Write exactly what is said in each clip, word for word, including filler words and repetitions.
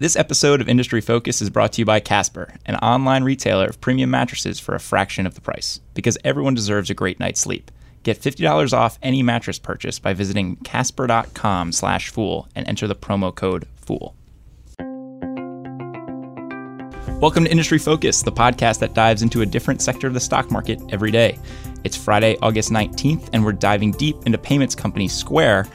This episode of Industry Focus is brought to you by Casper, an online retailer of premium mattresses for a fraction of the price, because everyone deserves a great night's sleep. Get fifty dollars off any mattress purchase by visiting casper.com slash fool and enter the promo code FOOL. Welcome to Industry Focus, the podcast that dives into a different sector of the stock market every day. It's Friday, August nineteenth, and we're diving deep into payments company Square.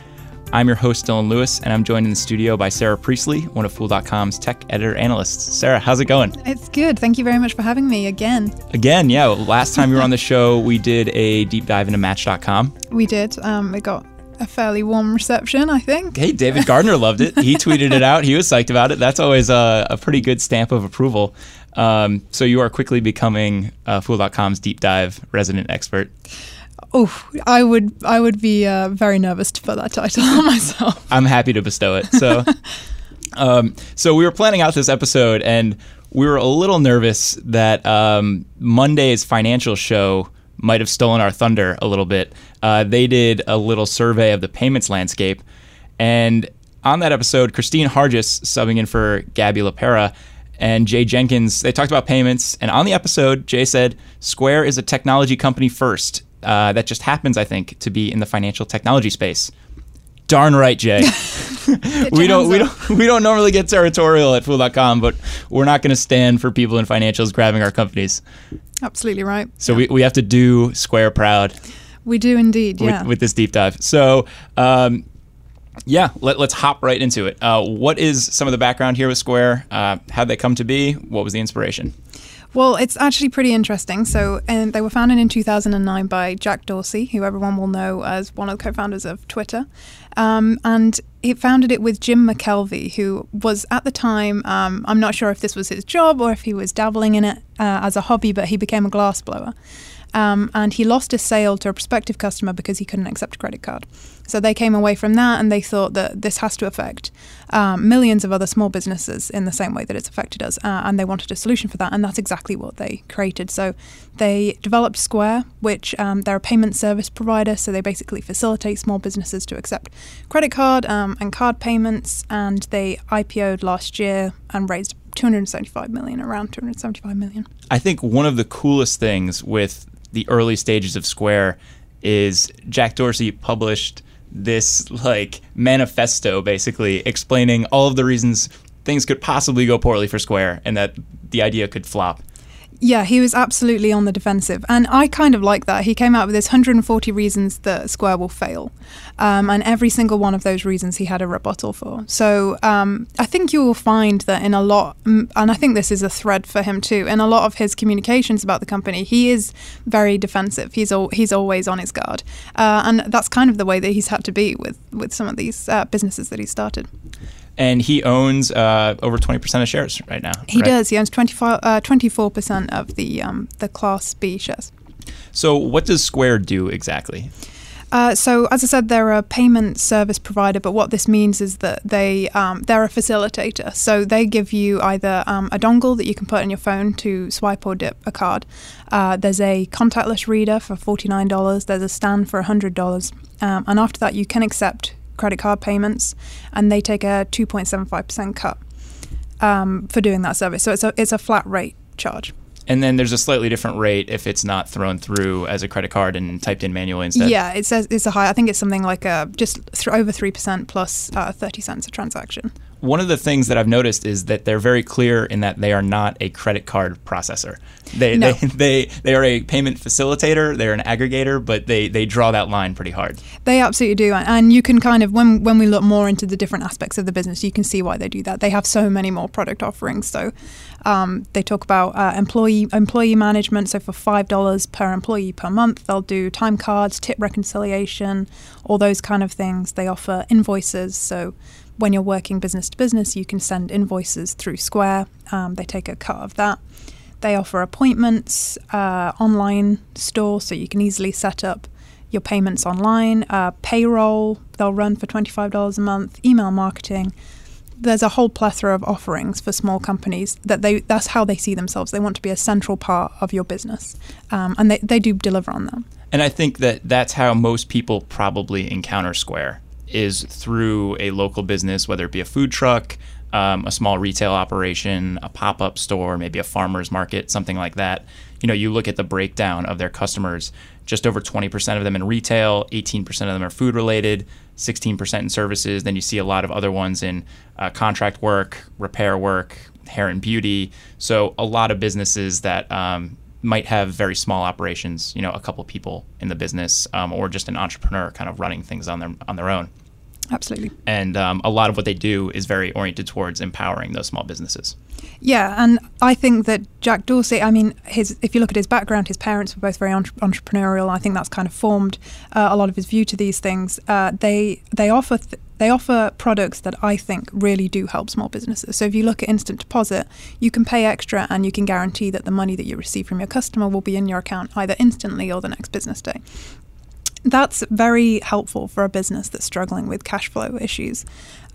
I'm your host, Dylan Lewis, and I'm joined in the studio by Sarah Priestley, one of Fool dot com's tech editor analysts. Sarah, how's it going? It's good. Thank you very much for having me again. Again, yeah. Last time you were on the show, we did a deep dive into Match dot com. We did. Um, it got a fairly warm reception, I think. Hey, David Gardner loved it. He tweeted it out. He was psyched about it. That's always a, a pretty good stamp of approval. Um, so you are quickly becoming uh, Fool dot com's deep dive resident expert. Oh, I would I would be uh, very nervous to put that title on myself. I'm happy to bestow it. So, um, so we were planning out this episode, and we were a little nervous that um, Monday's financial show might have stolen our thunder a little bit. Uh, they did a little survey of the payments landscape, and on that episode, Christine Hargis, subbing in for Gabby LaPera, and Jay Jenkins, they talked about payments, and on the episode, Jay said, Square is a technology company first. Uh, that just happens, I think, to be in the financial technology space. Darn right, Jay. we don't, we don't, we don't normally get territorial at Fool dot com, but we're not going to stand for people in financials grabbing our companies. Absolutely right. So yeah. we, we have to do Square proud. We do indeed, yeah. With, with this deep dive. So, um, yeah, let, let's hop right into it. Uh, what is some of the background here with Square? Uh, how'd they come to be? What was the inspiration? Well, it's actually pretty interesting. So, and they were founded in two thousand nine by Jack Dorsey, who everyone will know as one of the co-founders of Twitter. Um, and he founded it with Jim McKelvey, who was at the time, um, I'm not sure if this was his job or if he was dabbling in it uh, as a hobby, but he became a glassblower. Um, and he lost his sale to a prospective customer because he couldn't accept a credit card. So they came away from that and they thought that this has to affect um, millions of other small businesses in the same way that it's affected us. Uh, and they wanted a solution for that. And that's exactly what they created. So they developed Square, which um, they're a payment service provider. So they basically facilitate small businesses to accept credit card um, and card payments. And they I P O'd last year and raised two hundred seventy-five million dollars, around two hundred seventy-five million dollars. I think one of the coolest things with the early stages of Square is Jack Dorsey published this like manifesto basically explaining all of the reasons things could possibly go poorly for Square and that the idea could flop. Yeah, he was absolutely on the defensive. And I kind of like that. He came out with this one hundred forty reasons that Square will fail. Um, and every single one of those reasons he had a rebuttal for. So um, I think you will find that in a lot, and I think this is a thread for him too, in a lot of his communications about the company, he is very defensive. He's al- he's always on his guard. Uh, and that's kind of the way that he's had to be with, with some of these uh, businesses that he started. And he owns uh, over twenty percent of shares right now. He right? does. He owns twenty-four percent of the um, the Class B shares. So what does Square do exactly? Uh, so as I said, they're a payment service provider, but what this means is that they, um, they're a facilitator. So they give you either um, a dongle that you can put on your phone to swipe or dip a card. Uh, there's a contactless reader for forty-nine dollars. There's a stand for one hundred dollars. Um, and after that, you can accept credit card payments, and they take a two point seven five percent cut um, for doing that service. So it's a it's a flat rate charge. And then there's a slightly different rate if it's not thrown through as a credit card and typed in manually instead. Yeah, it says it's a high. I think it's something like a just th- over three percent plus uh, thirty cents a transaction. One of the things that I've noticed is that they're very clear in that they are not a credit card processor. They no. they, they they are a payment facilitator, they're an aggregator, but they, they draw that line pretty hard. They absolutely do. And you can kind of, when when we look more into the different aspects of the business, you can see why they do that. They have so many more product offerings. So um, they talk about uh, employee employee management. So for five dollars per employee per month, they'll do time cards, tip reconciliation, all those kind of things. They offer invoices. So when you're working business to business, you can send invoices through Square. Um, they take a cut of that. They offer appointments, uh, online store, so you can easily set up your payments online. Uh, payroll, they'll run for twenty-five dollars a month. Email marketing. There's a whole plethora of offerings for small companies that they that's how they see themselves. They want to be a central part of your business, um, and they, they do deliver on that. And I think that that's how most people probably encounter Square, is through a local business, whether it be a food truck, um, a small retail operation, a pop-up store, maybe a farmer's market, something like that. You know, you look at the breakdown of their customers, just over twenty percent of them in retail, eighteen percent of them are food related, sixteen percent in services. Then you see a lot of other ones in uh, contract work, repair work, hair and beauty. So a lot of businesses that um, might have very small operations, you know, a couple people in the business um, or just an entrepreneur kind of running things on their on their own. Absolutely. And um, a lot of what they do is very oriented towards empowering those small businesses. Yeah, and I think that Jack Dorsey, I mean, his if you look at his background, his parents were both very entre- entrepreneurial. I think that's kind of formed uh, a lot of his view to these things. Uh, they they offer th- they offer products that I think really do help small businesses. So if you look at instant deposit, you can pay extra and you can guarantee that the money that you receive from your customer will be in your account either instantly or the next business day. That's very helpful for a business that's struggling with cash flow issues.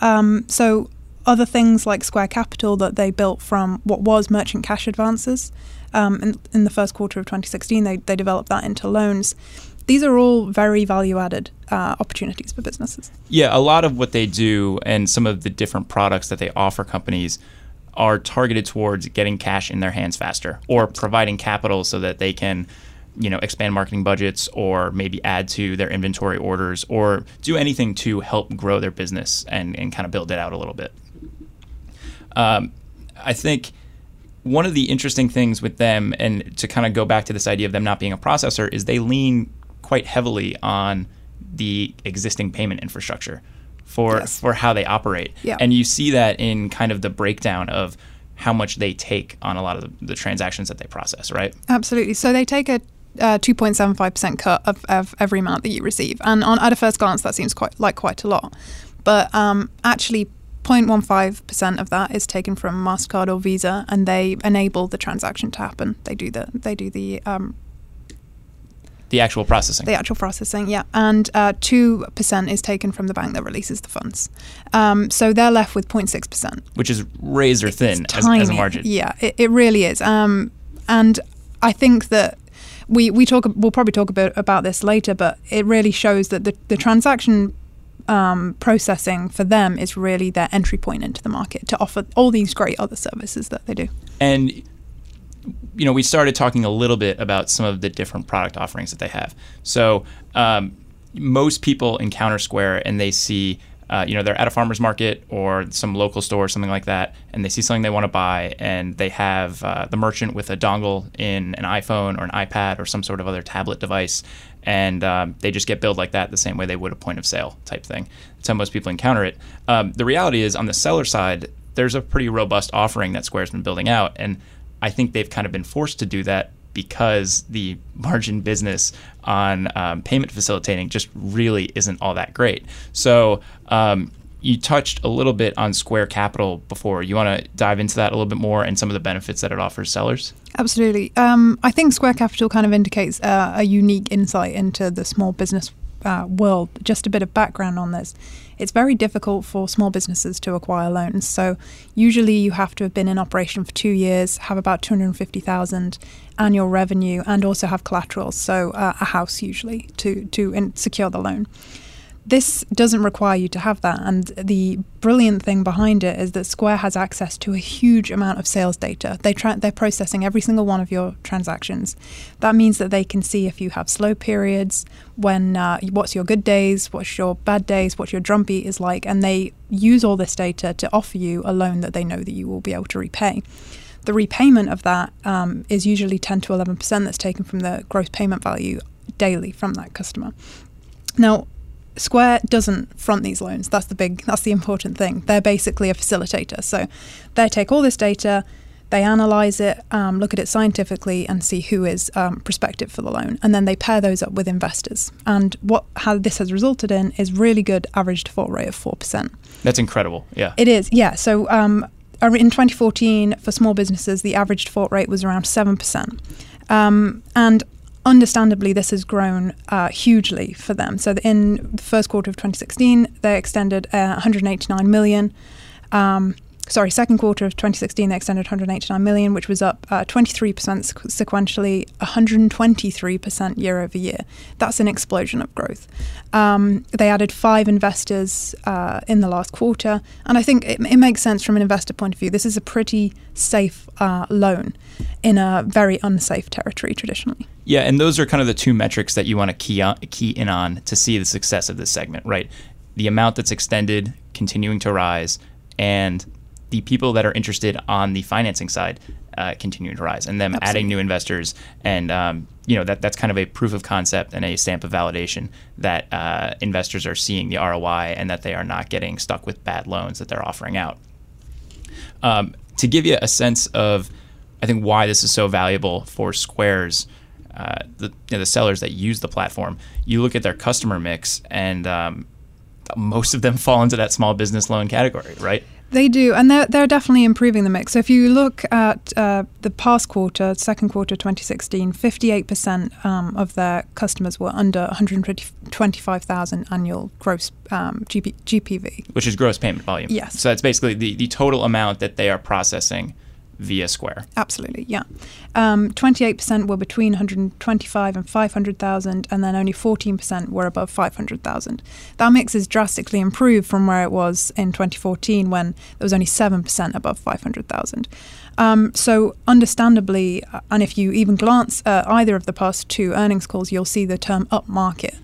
Um, so other things like Square Capital that they built from what was merchant cash advances um, in, in the first quarter of twenty sixteen, they, they developed that into loans. These are all very value-added uh, opportunities for businesses. Yeah, a lot of what they do and some of the different products that they offer companies are targeted towards getting cash in their hands faster or providing capital so that they can you know, expand marketing budgets or maybe add to their inventory orders or do anything to help grow their business and, and kind of build it out a little bit. Um, I think one of the interesting things with them, and to kind of go back to this idea of them not being a processor, is they lean quite heavily on the existing payment infrastructure for, yes. for how they operate. Yeah. And you see that in kind of the breakdown of how much they take on a lot of the, the transactions that they process, right? Absolutely. So they take a Uh, two point seven five percent cut of, of every amount that you receive, and on at a first glance that seems quite like quite a lot, but um, actually zero point one five percent of that is taken from MasterCard or Visa, and they enable the transaction to happen. They do the they do the um, the actual processing. The actual processing, yeah, and uh, two percent is taken from the bank that releases the funds. Um, so they're left with zero point six percent, which is razor thin as, as a margin. Yeah, it, it really is, um, and I think that. We we talk we'll probably talk a bit about this later, but it really shows that the, the transaction um, processing for them is really their entry point into the market to offer all these great other services that they do. And you know, we started talking a little bit about some of the different product offerings that they have. So um, most people encounter Square and they see uh, you know they're at a farmer's market or some local store or something like that, and they see something they want to buy, and they have uh, the merchant with a dongle in an iPhone or an iPad or some sort of other tablet device, and um, they just get billed like that the same way they would a point of sale type thing. That's how most people encounter it. Um, the reality is on the seller side, there's a pretty robust offering that Square's been building out, and I think they've kind of been forced to do that because the margin business on um, payment facilitating just really isn't all that great. So um, you touched a little bit on Square Capital before. You want to dive into that a little bit more and some of the benefits that it offers sellers? Absolutely. Um, I think Square Capital kind of indicates uh, a unique insight into the small business uh, world. Just a bit of background on this. It's very difficult for small businesses to acquire loans. So usually you have to have been in operation for two years, have about two hundred fifty thousand annual revenue, and also have collateral, so uh, a house usually, to, to in- secure the loan. This doesn't require you to have that, and the brilliant thing behind it is that Square has access to a huge amount of sales data. They tra- they're processing every single one of your transactions. That means that they can see if you have slow periods, when uh, what's your good days, what's your bad days, what your drumbeat is like, and they use all this data to offer you a loan that they know that you will be able to repay. The repayment of that um, is usually ten to eleven percent that's taken from the gross payment value daily from that customer. Now, Square doesn't front these loans. That's the big, that's the important thing. They're basically a facilitator. So they take all this data, they analyze it, um, look at it scientifically and see who is um, prospective for the loan. And then they pair those up with investors. And what how this has resulted in is really good average default rate of four percent. That's incredible. Yeah, it is. Yeah. So um, in twenty fourteen, for small businesses, the average default rate was around seven percent. Um, and understandably, this has grown uh, hugely for them. So in the first quarter of twenty sixteen, they extended uh, one hundred eighty-nine million. Um, sorry, second quarter of twenty sixteen, they extended one hundred eighty-nine million, which was up uh, twenty-three percent sequentially, one hundred twenty-three percent year over year. That's an explosion of growth. Um, they added five investors uh, in the last quarter. And I think it, it makes sense from an investor point of view. This is a pretty safe uh, loan in a very unsafe territory traditionally. Yeah, and those are kind of the two metrics that you want to key on, key in on to see the success of this segment, right? The amount that's extended continuing to rise, and the people that are interested on the financing side uh, continuing to rise, and them Absolutely. adding new investors, and um, you know that that's kind of a proof of concept and a stamp of validation that uh, investors are seeing the R O I and that they are not getting stuck with bad loans that they're offering out. Um, to give you a sense of, I think, why this is so valuable for Square's uh, the, you know, the sellers that use the platform, you look at their customer mix, and um, most of them fall into that small business loan category, right? They do, and they're, they're definitely improving the mix. So if you look at uh, the past quarter, second quarter twenty sixteen, fifty-eight percent um, of their customers were under one hundred twenty-five thousand annual gross um, G P V. Which is gross payment volume. Yes. So that's basically the, the total amount that they are processing via Square. Absolutely, yeah. Um, twenty-eight percent were between one hundred twenty-five and five hundred thousand, and then only fourteen percent were above five hundred thousand. That mix is drastically improved from where it was in twenty fourteen, when there was only seven percent above five hundred thousand. Um, so understandably, and if you even glance at either of the past two earnings calls, you'll see the term upmarket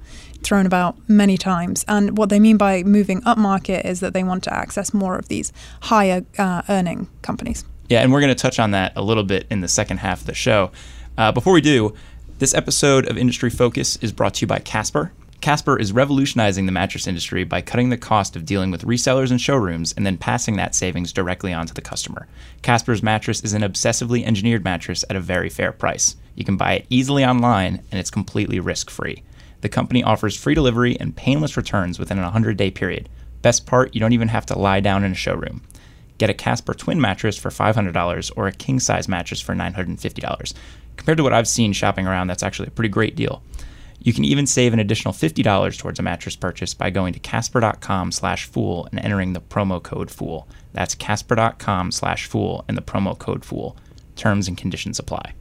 thrown about many times. And what they mean by moving upmarket is that they want to access more of these higher uh, earning companies. Yeah, and we're going to touch on that a little bit in the second half of the show. Uh, before we do, this episode of Industry Focus is brought to you by Casper. Casper is revolutionizing the mattress industry by cutting the cost of dealing with resellers and showrooms and then passing that savings directly on to the customer. Casper's mattress is an obsessively engineered mattress at a very fair price. You can buy it easily online, and it's completely risk-free. The company offers free delivery and painless returns within a one hundred day period. Best part, you don't even have to lie down in a showroom. Get a Casper twin mattress for five hundred dollars or a king-size mattress for nine hundred fifty dollars. Compared to what I've seen shopping around, that's actually a pretty great deal. You can even save an additional fifty dollars towards a mattress purchase by going to casper.com slash fool and entering the promo code fool. That's casper.com slash fool and the promo code fool. Terms and conditions apply.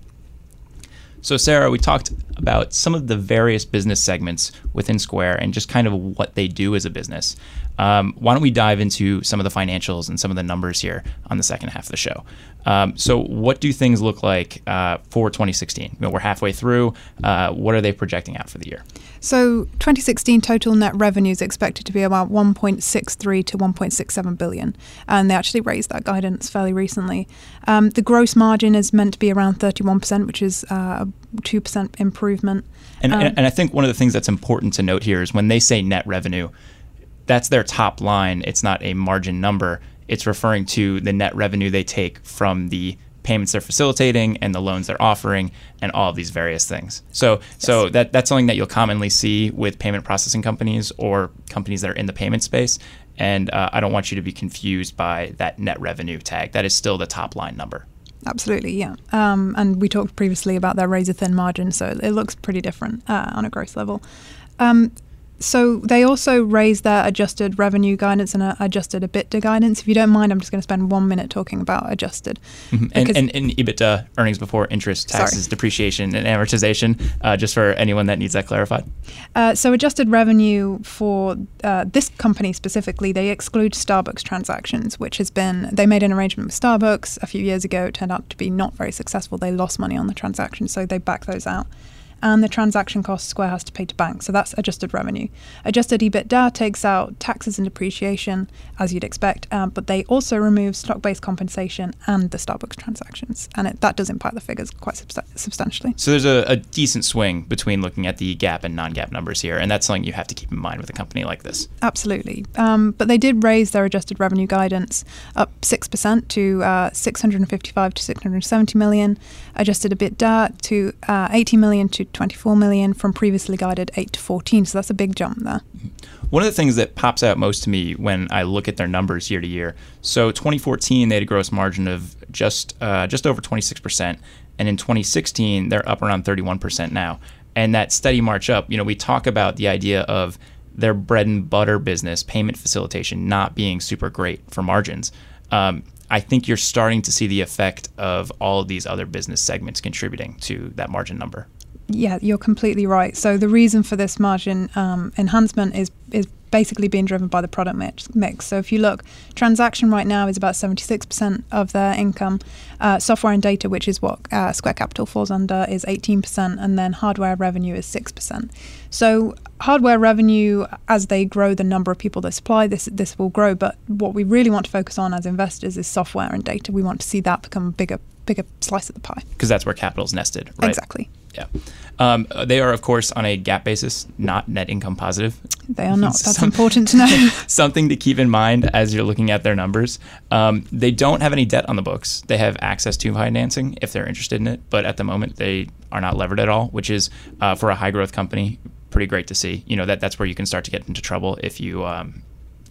So Sarah, we talked about some of the various business segments within Square and just kind of what they do as a business. Um, why don't we dive into some of the financials and some of the numbers here on the second half of the show? Um, so what do things look like uh, for twenty sixteen? You know, we're halfway through. Uh, what are they projecting out for the year? So twenty sixteen total net revenue is expected to be about one point six three to one point six seven billion. And they actually raised that guidance fairly recently. Um, the gross margin is meant to be around thirty-one percent, which is uh, two percent improvement. And, um, and and I think one of the things that's important to note here is when they say net revenue, that's their top line. It's not a margin number. It's referring to the net revenue they take from the payments they're facilitating and the loans they're offering and all of these various things. So yes. so that that's something that you'll commonly see with payment processing companies or companies that are in the payment space. And uh, I don't want you to be confused by that net revenue tag. That is still the top line number. Absolutely, yeah. Um, and we talked previously about their razor-thin margin, so it looks pretty different uh, on a gross level. Um, so they also raised their adjusted revenue guidance and adjusted EBITDA guidance. If you don't mind, I'm just going to spend one minute talking about adjusted. Mm-hmm. And, and, and EBITDA, earnings before interest, taxes, sorry. depreciation, and amortization, uh, just for anyone that needs that clarified. Uh, so adjusted revenue for uh, this company specifically, they exclude Starbucks transactions, which has been, they made an arrangement with Starbucks a few years ago. It turned out to be not very successful. They lost money on the transaction, so they back those out. And the transaction costs Square has to pay to banks. So that's adjusted revenue. Adjusted EBITDA takes out taxes and depreciation, as you'd expect, um, but they also remove stock-based compensation and the Starbucks transactions. And it, that does impact the figures quite subst- substantially. So there's a, a decent swing between looking at the GAAP and non-GAAP numbers here. And that's something you have to keep in mind with a company like this. Absolutely. Um, but they did raise their adjusted revenue guidance up six percent to uh, six hundred fifty-five to six hundred seventy million. Adjusted EBITDA to uh, eighty million to twenty-four million from previously guided eight to fourteen. So that's a big jump there. One of the things that pops out most to me when I look at their numbers year to year. So twenty fourteen, they had a gross margin of just uh, just over twenty-six percent. And in twenty sixteen, they're up around thirty-one percent now. And that steady march up, you know, we talk about the idea of their bread and butter business, payment facilitation, not being super great for margins. Um, I think you're starting to see the effect of all of these other business segments contributing to that margin number. Yeah, you're completely right. So the reason for this margin um, enhancement is is basically being driven by the product mix. So if you look, transaction right now is about seventy-six percent of their income. Uh, software and data, which is what uh, Square Capital falls under, is eighteen percent, and then hardware revenue is six percent. So hardware revenue, as they grow the number of people that supply, this this will grow. But what we really want to focus on as investors is software and data. We want to see that become a bigger, bigger slice of the pie. Because that's where capital's nested, right? Exactly. Yeah. Um, they are, of course, on a GAAP basis, not net income positive. They are not. That's Some, important to know. Something to keep in mind as you're looking at their numbers. Um, they don't have any debt on the books. They have access to financing if they're interested in it. But at the moment, they are not levered at all, which is, uh, for a high-growth company, pretty great to see. You know, that that's where you can start to get into trouble if you um,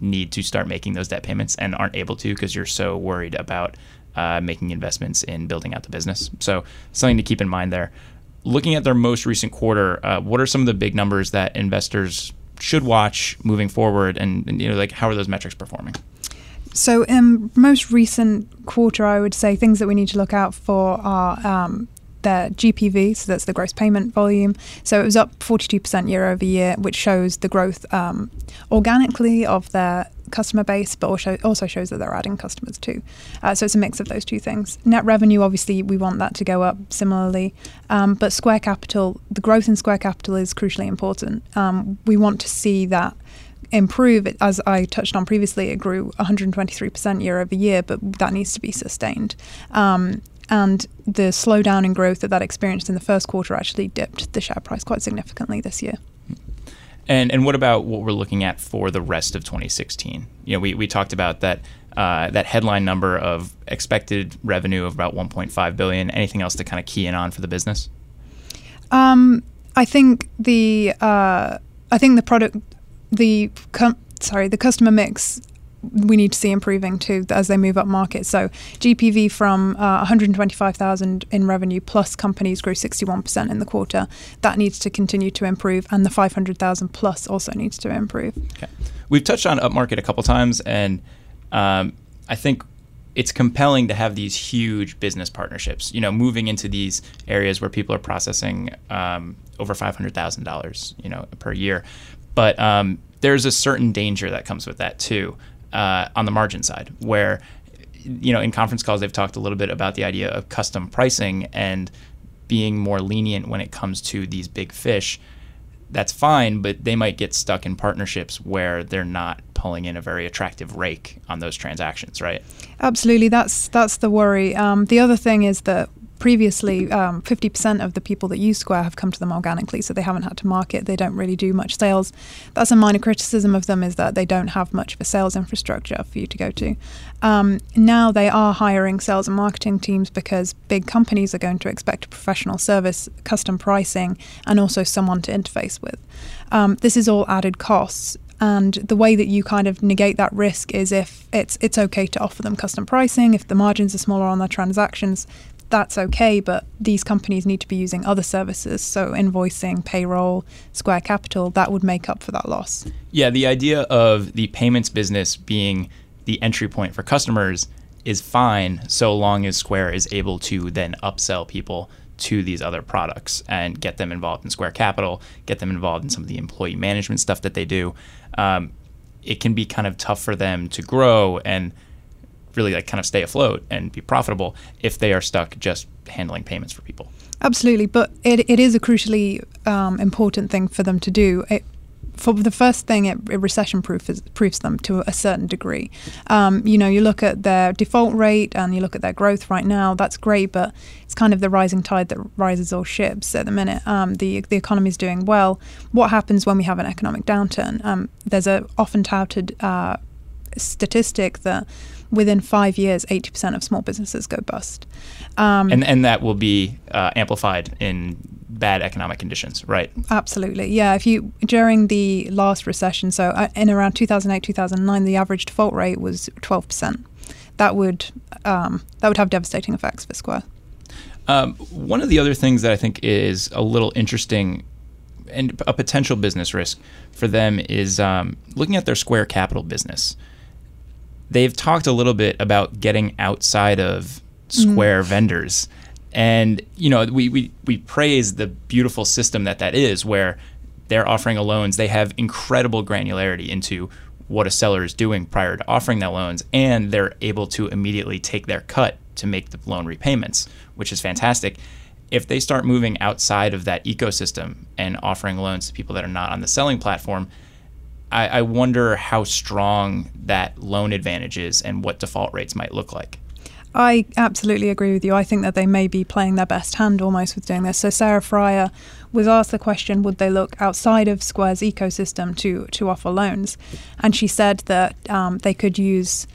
need to start making those debt payments and aren't able to because you're so worried about uh, making investments in building out the business. So something to keep in mind there. Looking at their most recent quarter, uh, what are some of the big numbers that investors should watch moving forward, and, and you know, like, how are those metrics performing? So, um, most recent quarter, I would say things that we need to look out for are um, their G P V, so that's the gross payment volume. So it was up forty-two percent year over year, which shows the growth um, organically of their customer base, but also also shows that they're adding customers too. Uh, so it's a mix of those two things. Net revenue, obviously, we want that to go up similarly. Um, but Square Capital, the growth in Square Capital is crucially important. Um, we want to see that improve. As I touched on previously, it grew one hundred twenty-three percent year over year, but that needs to be sustained. Um, and the slowdown in growth that that experienced in the first quarter actually dipped the share price quite significantly this year. And and what about what we're looking at for the rest of twenty sixteen? You know, we, we talked about that uh, that headline number of expected revenue of about one point five billion dollars. Anything else to kind of key in on for the business? Um, I think the uh, I think the product the com- sorry the customer mix we need to see improving too as they move up market. So G P V from uh, one hundred twenty-five thousand in revenue plus companies grew sixty-one percent in the quarter. That needs to continue to improve, and the five hundred thousand plus also needs to improve. Okay. We've touched on upmarket a couple times, and um, I think it's compelling to have these huge business partnerships, you know, moving into these areas where people are processing um, over five hundred thousand dollars, you know, per year. But um, there's a certain danger that comes with that too. Uh, on the margin side, where, you know, in conference calls, they've talked a little bit about the idea of custom pricing and being more lenient when it comes to these big fish. That's fine, but they might get stuck in partnerships where they're not pulling in a very attractive rake on those transactions, right? Absolutely. That's, that's the worry. Um, the other thing is that previously, um, fifty percent of the people that use Square have come to them organically, so they haven't had to market. They don't really do much sales. That's a minor criticism of them, is that they don't have much of a sales infrastructure for you to go to. Um, now they are hiring sales and marketing teams because big companies are going to expect professional service, custom pricing, and also someone to interface with. Um, this is all added costs. And the way that you kind of negate that risk is if it's it's okay to offer them custom pricing, if the margins are smaller on their transactions, that's okay, but these companies need to be using other services, so invoicing, payroll, Square Capital, that would make up for that loss. Yeah, the idea of the payments business being the entry point for customers is fine so long as Square is able to then upsell people to these other products and get them involved in Square Capital, get them involved in some of the employee management stuff that they do. Um, it can be kind of tough for them to grow and really like kind of stay afloat and be profitable if they are stuck just handling payments for people. Absolutely. But it, it is a crucially um, important thing for them to do. It, for the first thing, it, it recession proof is, proofs them to a certain degree. Um, you know, you look at their default rate and you look at their growth right now, that's great, but it's kind of the rising tide that rises all ships at the minute. Um, the the economy is doing well. What happens when we have an economic downturn? Um, there's a often touted uh, statistic that within five years, eighty percent of small businesses go bust. Um, and and that will be uh, amplified in bad economic conditions, right? Absolutely, yeah. If you during the last recession, so in around two thousand eight, two thousand nine, the average default rate was twelve percent. That would um, that would have devastating effects for Square. Um, one of the other things that I think is a little interesting and a potential business risk for them is um, looking at their Square Capital business. they've talked a little bit about getting outside of Square mm. vendors. And, you know, we, we, we praise the beautiful system that that is, where they're offering a loans. They have incredible granularity into what a seller is doing prior to offering that loans, and they're able to immediately take their cut to make the loan repayments, which is fantastic. If they start moving outside of that ecosystem and offering loans to people that are not on the selling platform, I, I wonder how strong that loan advantage is and what default rates might look like. I absolutely agree with you. I think that they may be playing their best hand almost with doing this. So Sarah Fryer was asked the question, would they look outside of Square's ecosystem to, to offer loans? And she said that um, they could use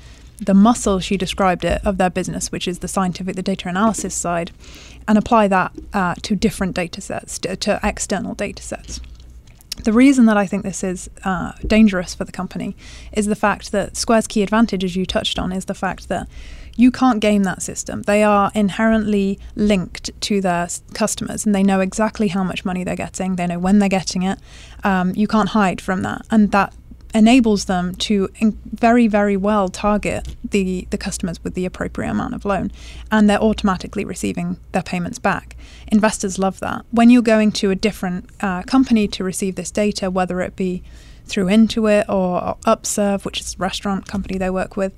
the muscle, she described it, of their business, which is the scientific, the data analysis side, and apply that uh, to different data sets, to, to external data sets. The reason that I think this is uh, dangerous for the company is the fact that Square's key advantage, as you touched on, is the fact that you can't game that system. They are inherently linked to their customers, and they know exactly how much money they're getting. They know when they're getting it. Um, you can't hide from that. And that enables them to in- very, very well target the, the customers with the appropriate amount of loan, and they're automatically receiving their payments back. Investors love that. When you're going to a different uh, company to receive this data, whether it be through Intuit or, or Upserve, which is a restaurant company they work with,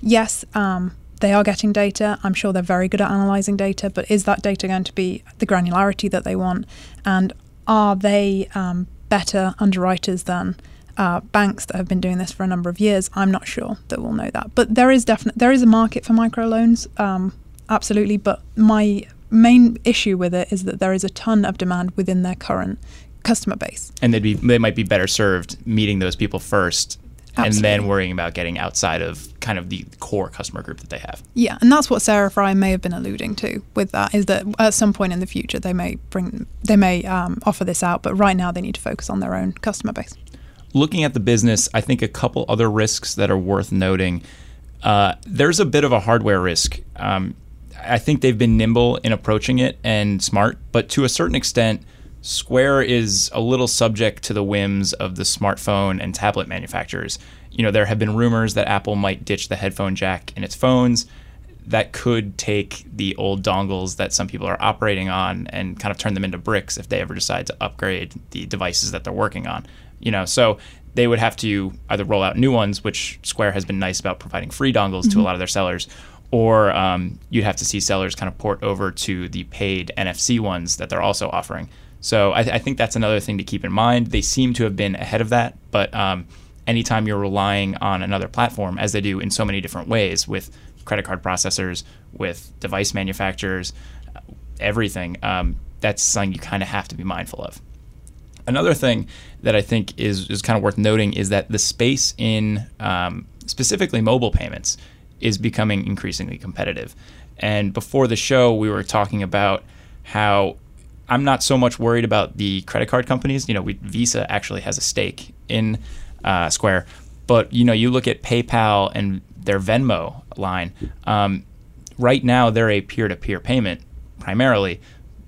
yes, um, they are getting data. I'm sure they're very good at analyzing data, but is that data going to be the granularity that they want? And are they um, better underwriters than uh, banks that have been doing this for a number of years? I'm not sure that we'll know that. But there is definite, there is a market for microloans, um, absolutely. But my main issue with it is that there is a ton of demand within their current customer base. And they'd be, they might be better served meeting those people first. Absolutely. And then worrying about getting outside of kind of the core customer group that they have. Yeah, and that's what Sarah Fryer may have been alluding to with that, is that at some point in the future they may bring, they may um, offer this out, but right now they need to focus on their own customer base. Looking at the business, I think a couple other risks that are worth noting. Uh, there's a bit of a hardware risk. Um, I think they've been nimble in approaching it and smart, but to a certain extent, Square is a little subject to the whims of the smartphone and tablet manufacturers. You know, there have been rumors that Apple might ditch the headphone jack in its phones. That could take the old dongles that some people are operating on and kind of turn them into bricks if they ever decide to upgrade the devices that they're working on. You know, so they would have to either roll out new ones, which Square has been nice about providing free dongles mm-hmm. to a lot of their sellers, or um, you'd have to see sellers kind of port over to the paid N F C ones that they're also offering. So I, th- I think that's another thing to keep in mind. They seem to have been ahead of that, but um, anytime you're relying on another platform, as they do in so many different ways with credit card processors, with device manufacturers, everything, um, that's something you kind of have to be mindful of. Another thing that I think is, is kind of worth noting is that the space in um, specifically mobile payments is becoming increasingly competitive. And before the show, we were talking about how I'm not so much worried about the credit card companies. You know, we, Visa actually has a stake in uh, Square. But, you know, you look at PayPal and their Venmo line. Um, right now, they're a peer-to-peer payment primarily.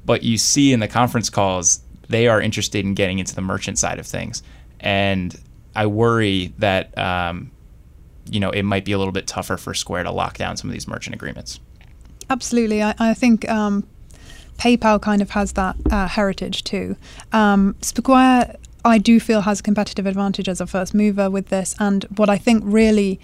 But you see in the conference calls, they are interested in getting into the merchant side of things. And I worry that, um, you know, it might be a little bit tougher for Square to lock down some of these merchant agreements. Absolutely. I, I think... Um PayPal kind of has that uh, heritage too. Um, Square, I do feel, has a competitive advantage as a first mover with this, and what I think really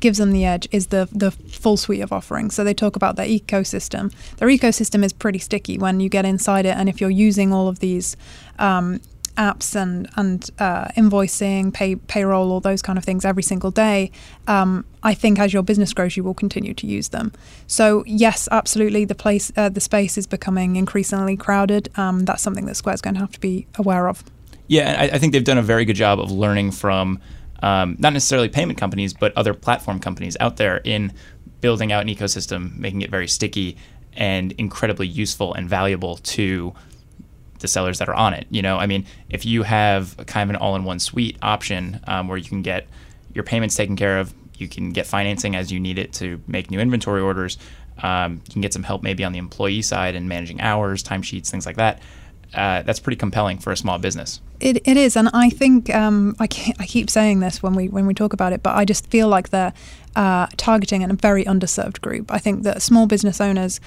gives them the edge is the the full suite of offerings. So they talk about their ecosystem. Their ecosystem is pretty sticky when you get inside it, and if you're using all of these um, apps and and uh, invoicing, pay payroll, all those kind of things every single day, um, I think as your business grows, you will continue to use them. So yes, absolutely, the place uh, the space is becoming increasingly crowded. Um, that's something that Square's going to have to be aware of. Yeah, I, I think they've done a very good job of learning from um, not necessarily payment companies, but other platform companies out there in building out an ecosystem, making it very sticky and incredibly useful and valuable to the sellers that are on it. You know, I mean, if you have a kind of an all-in-one suite option um, where you can get your payments taken care of, you can get financing as you need it to make new inventory orders, um, you can get some help maybe on the employee side and managing hours, timesheets, things like that. uh, that's pretty compelling for a small business. It it is, and I think um, I I keep saying this when we when we talk about it, but I just feel like they're uh, targeting a very underserved group. I think that small business owners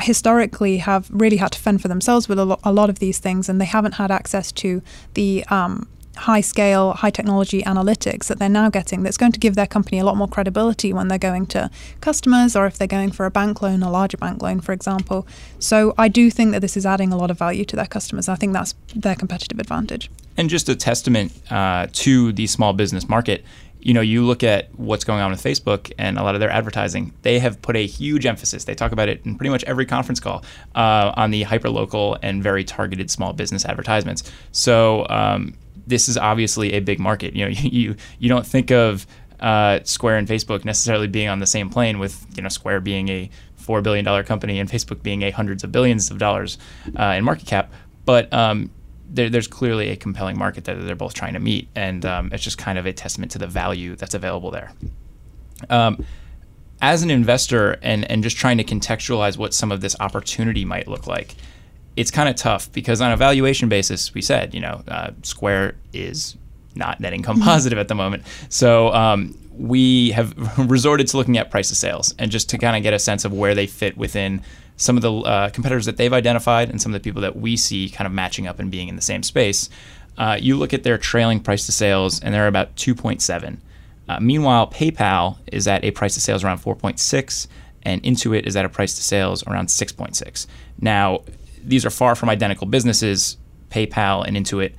historically have really had to fend for themselves with a, lo- a lot of these things, and they haven't had access to the um, high scale, high technology analytics that they're now getting that's going to give their company a lot more credibility when they're going to customers or if they're going for a bank loan, a larger bank loan, for example. So I do think that this is adding a lot of value to their customers. I think that's their competitive advantage. And just a testament uh, to the small business market. You know, you look at what's going on with Facebook and a lot of their advertising. They have put a huge emphasis. They talk about it in pretty much every conference call uh, on the hyperlocal and very targeted small business advertisements. So um, this is obviously a big market. You know, you you don't think of uh, Square and Facebook necessarily being on the same plane, with, you know, Square being a four billion dollar company and Facebook being a hundreds of billions of dollars uh, in market cap, but um, There, there's clearly a compelling market that they're both trying to meet, and um, it's just kind of a testament to the value that's available there. Um, as an investor and, and just trying to contextualize what some of this opportunity might look like, it's kind of tough because on a valuation basis, we said, you know, uh, Square is not net income positive at the moment. So um, we have resorted to looking at price of sales and just to kind of get a sense of where they fit within some of the uh, competitors that they've identified and some of the people that we see kind of matching up and being in the same space. Uh, you look at their trailing price to sales, and they're about two point seven. Uh, meanwhile, PayPal is at a price to sales around four point six, and Intuit is at a price to sales around six point six. Now, these are far from identical businesses. PayPal and Intuit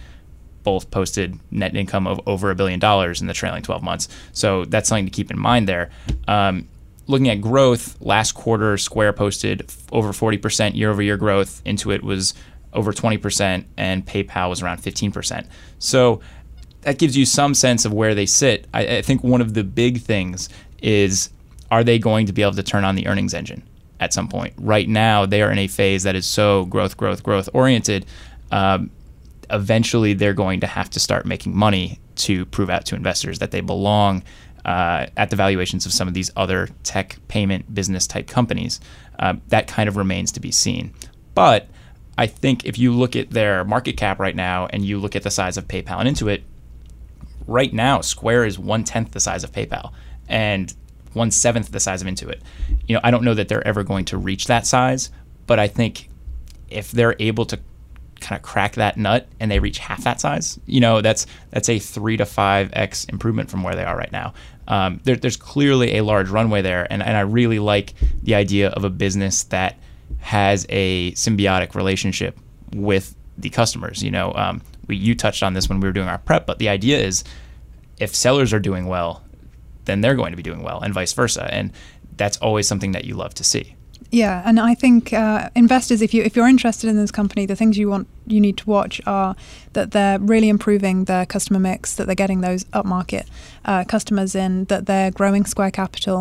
both posted net income of over a billion dollars in the trailing twelve months. So that's something to keep in mind there. Um, Looking at growth, last quarter, Square posted f- over forty percent year-over-year growth. Intuit was over twenty percent, and PayPal was around fifteen percent. So that gives you some sense of where they sit. I, I think one of the big things is, are they going to be able to turn on the earnings engine at some point? Right now, they are in a phase that is so growth, growth, growth-oriented. Um, eventually, they're going to have to start making money to prove out to investors that they belong Uh, at the valuations of some of these other tech payment business type companies. Uh, that kind of remains to be seen. But I think if you look at their market cap right now and you look at the size of PayPal and Intuit, right now Square is one-tenth the size of PayPal and one-seventh the size of Intuit. You know, I don't know that they're ever going to reach that size, but I think if they're able to kind of crack that nut and they reach half that size, you know, that's that's a three to five X improvement from where they are right now. Um, there, there's clearly a large runway there. And, and I really like the idea of a business that has a symbiotic relationship with the customers. You know, um, we, you touched on this when we were doing our prep, but the idea is if sellers are doing well, then they're going to be doing well and vice versa. And that's always something that you love to see. Yeah, and I think uh, investors, if you if you're interested in this company, the things you want you need to watch are that they're really improving their customer mix, that they're getting those upmarket uh, customers in, that they're growing Square Capital,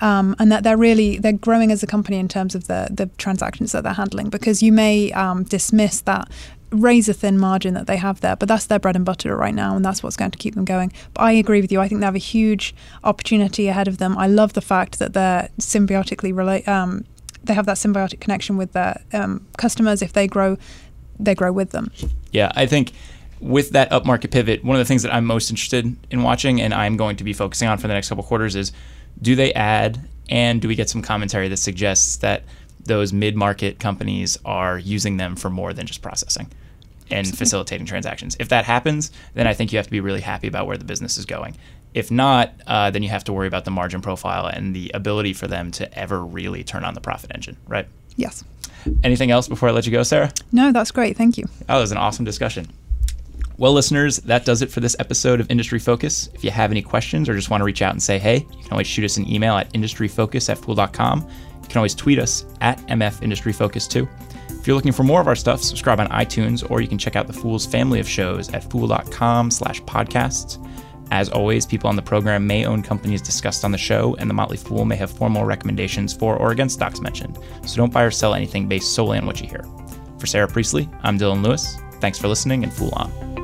um, and that they're really they're growing as a company in terms of the the transactions that they're handling. Because you may um, dismiss that razor-thin margin that they have there, but that's their bread and butter right now, and that's what's going to keep them going. But I agree with you. I think they have a huge opportunity ahead of them. I love the fact that they're symbiotically related. Um, they have that symbiotic connection with their um, customers. If they grow, they grow with them. Yeah, I think with that upmarket pivot, one of the things that I'm most interested in watching and I'm going to be focusing on for the next couple of quarters is, do they add, and do we get some commentary that suggests that those mid-market companies are using them for more than just processing and Absolutely. facilitating transactions? If that happens, then I think you have to be really happy about where the business is going. If not, uh, then you have to worry about the margin profile and the ability for them to ever really turn on the profit engine, right? Yes. Anything else before I let you go, Sarah? No, that's great. Thank you. Oh, that was an awesome discussion. Well, listeners, that does it for this episode of Industry Focus. If you have any questions or just want to reach out and say hey, you can always shoot us an email at industry focus at fool dot com. You can always tweet us at M F Industry Focus too. If you're looking for more of our stuff, subscribe on iTunes, or you can check out the Fool's family of shows at fool dot com slash podcasts. As always, people on the program may own companies discussed on the show, and the Motley Fool may have formal recommendations for or against stocks mentioned. So don't buy or sell anything based solely on what you hear. For Sarah Priestley, I'm Dylan Lewis. Thanks for listening, and Fool on.